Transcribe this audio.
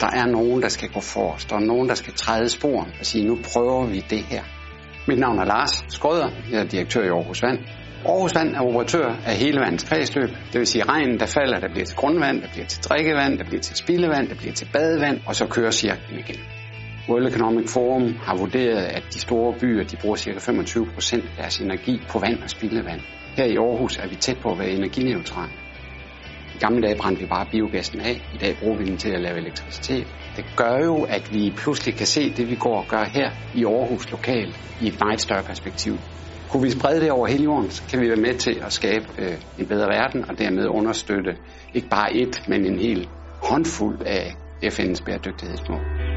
Der er nogen, der skal gå forrest, og nogen, der skal træde sporen og sige, nu prøver vi det her. Mit navn er Lars Schrøder, jeg er direktør i Aarhus Vand. Aarhus Vand er operatør af hele vandets kredsløb, det vil sige regnen, der falder, der bliver til grundvand, der bliver til drikkevand, der bliver til spildevand, der bliver til badevand, og så kører cirklen igen. World Economic Forum har vurderet, at de store byer de bruger ca. 25% af deres energi på vand og spildevand. Her i Aarhus er vi tæt på at være energineutrale. I gamle dage brændte vi bare biogassen af, i dag bruger vi den til at lave elektricitet. Det gør jo, at vi pludselig kan se det, vi går og gør her i Aarhus lokalt i et meget større perspektiv. Kunne vi sprede det over hele jorden, så kan vi være med til at skabe en bedre verden og dermed understøtte ikke bare et, men en hel håndfuld af FN's bæredygtighedsmål.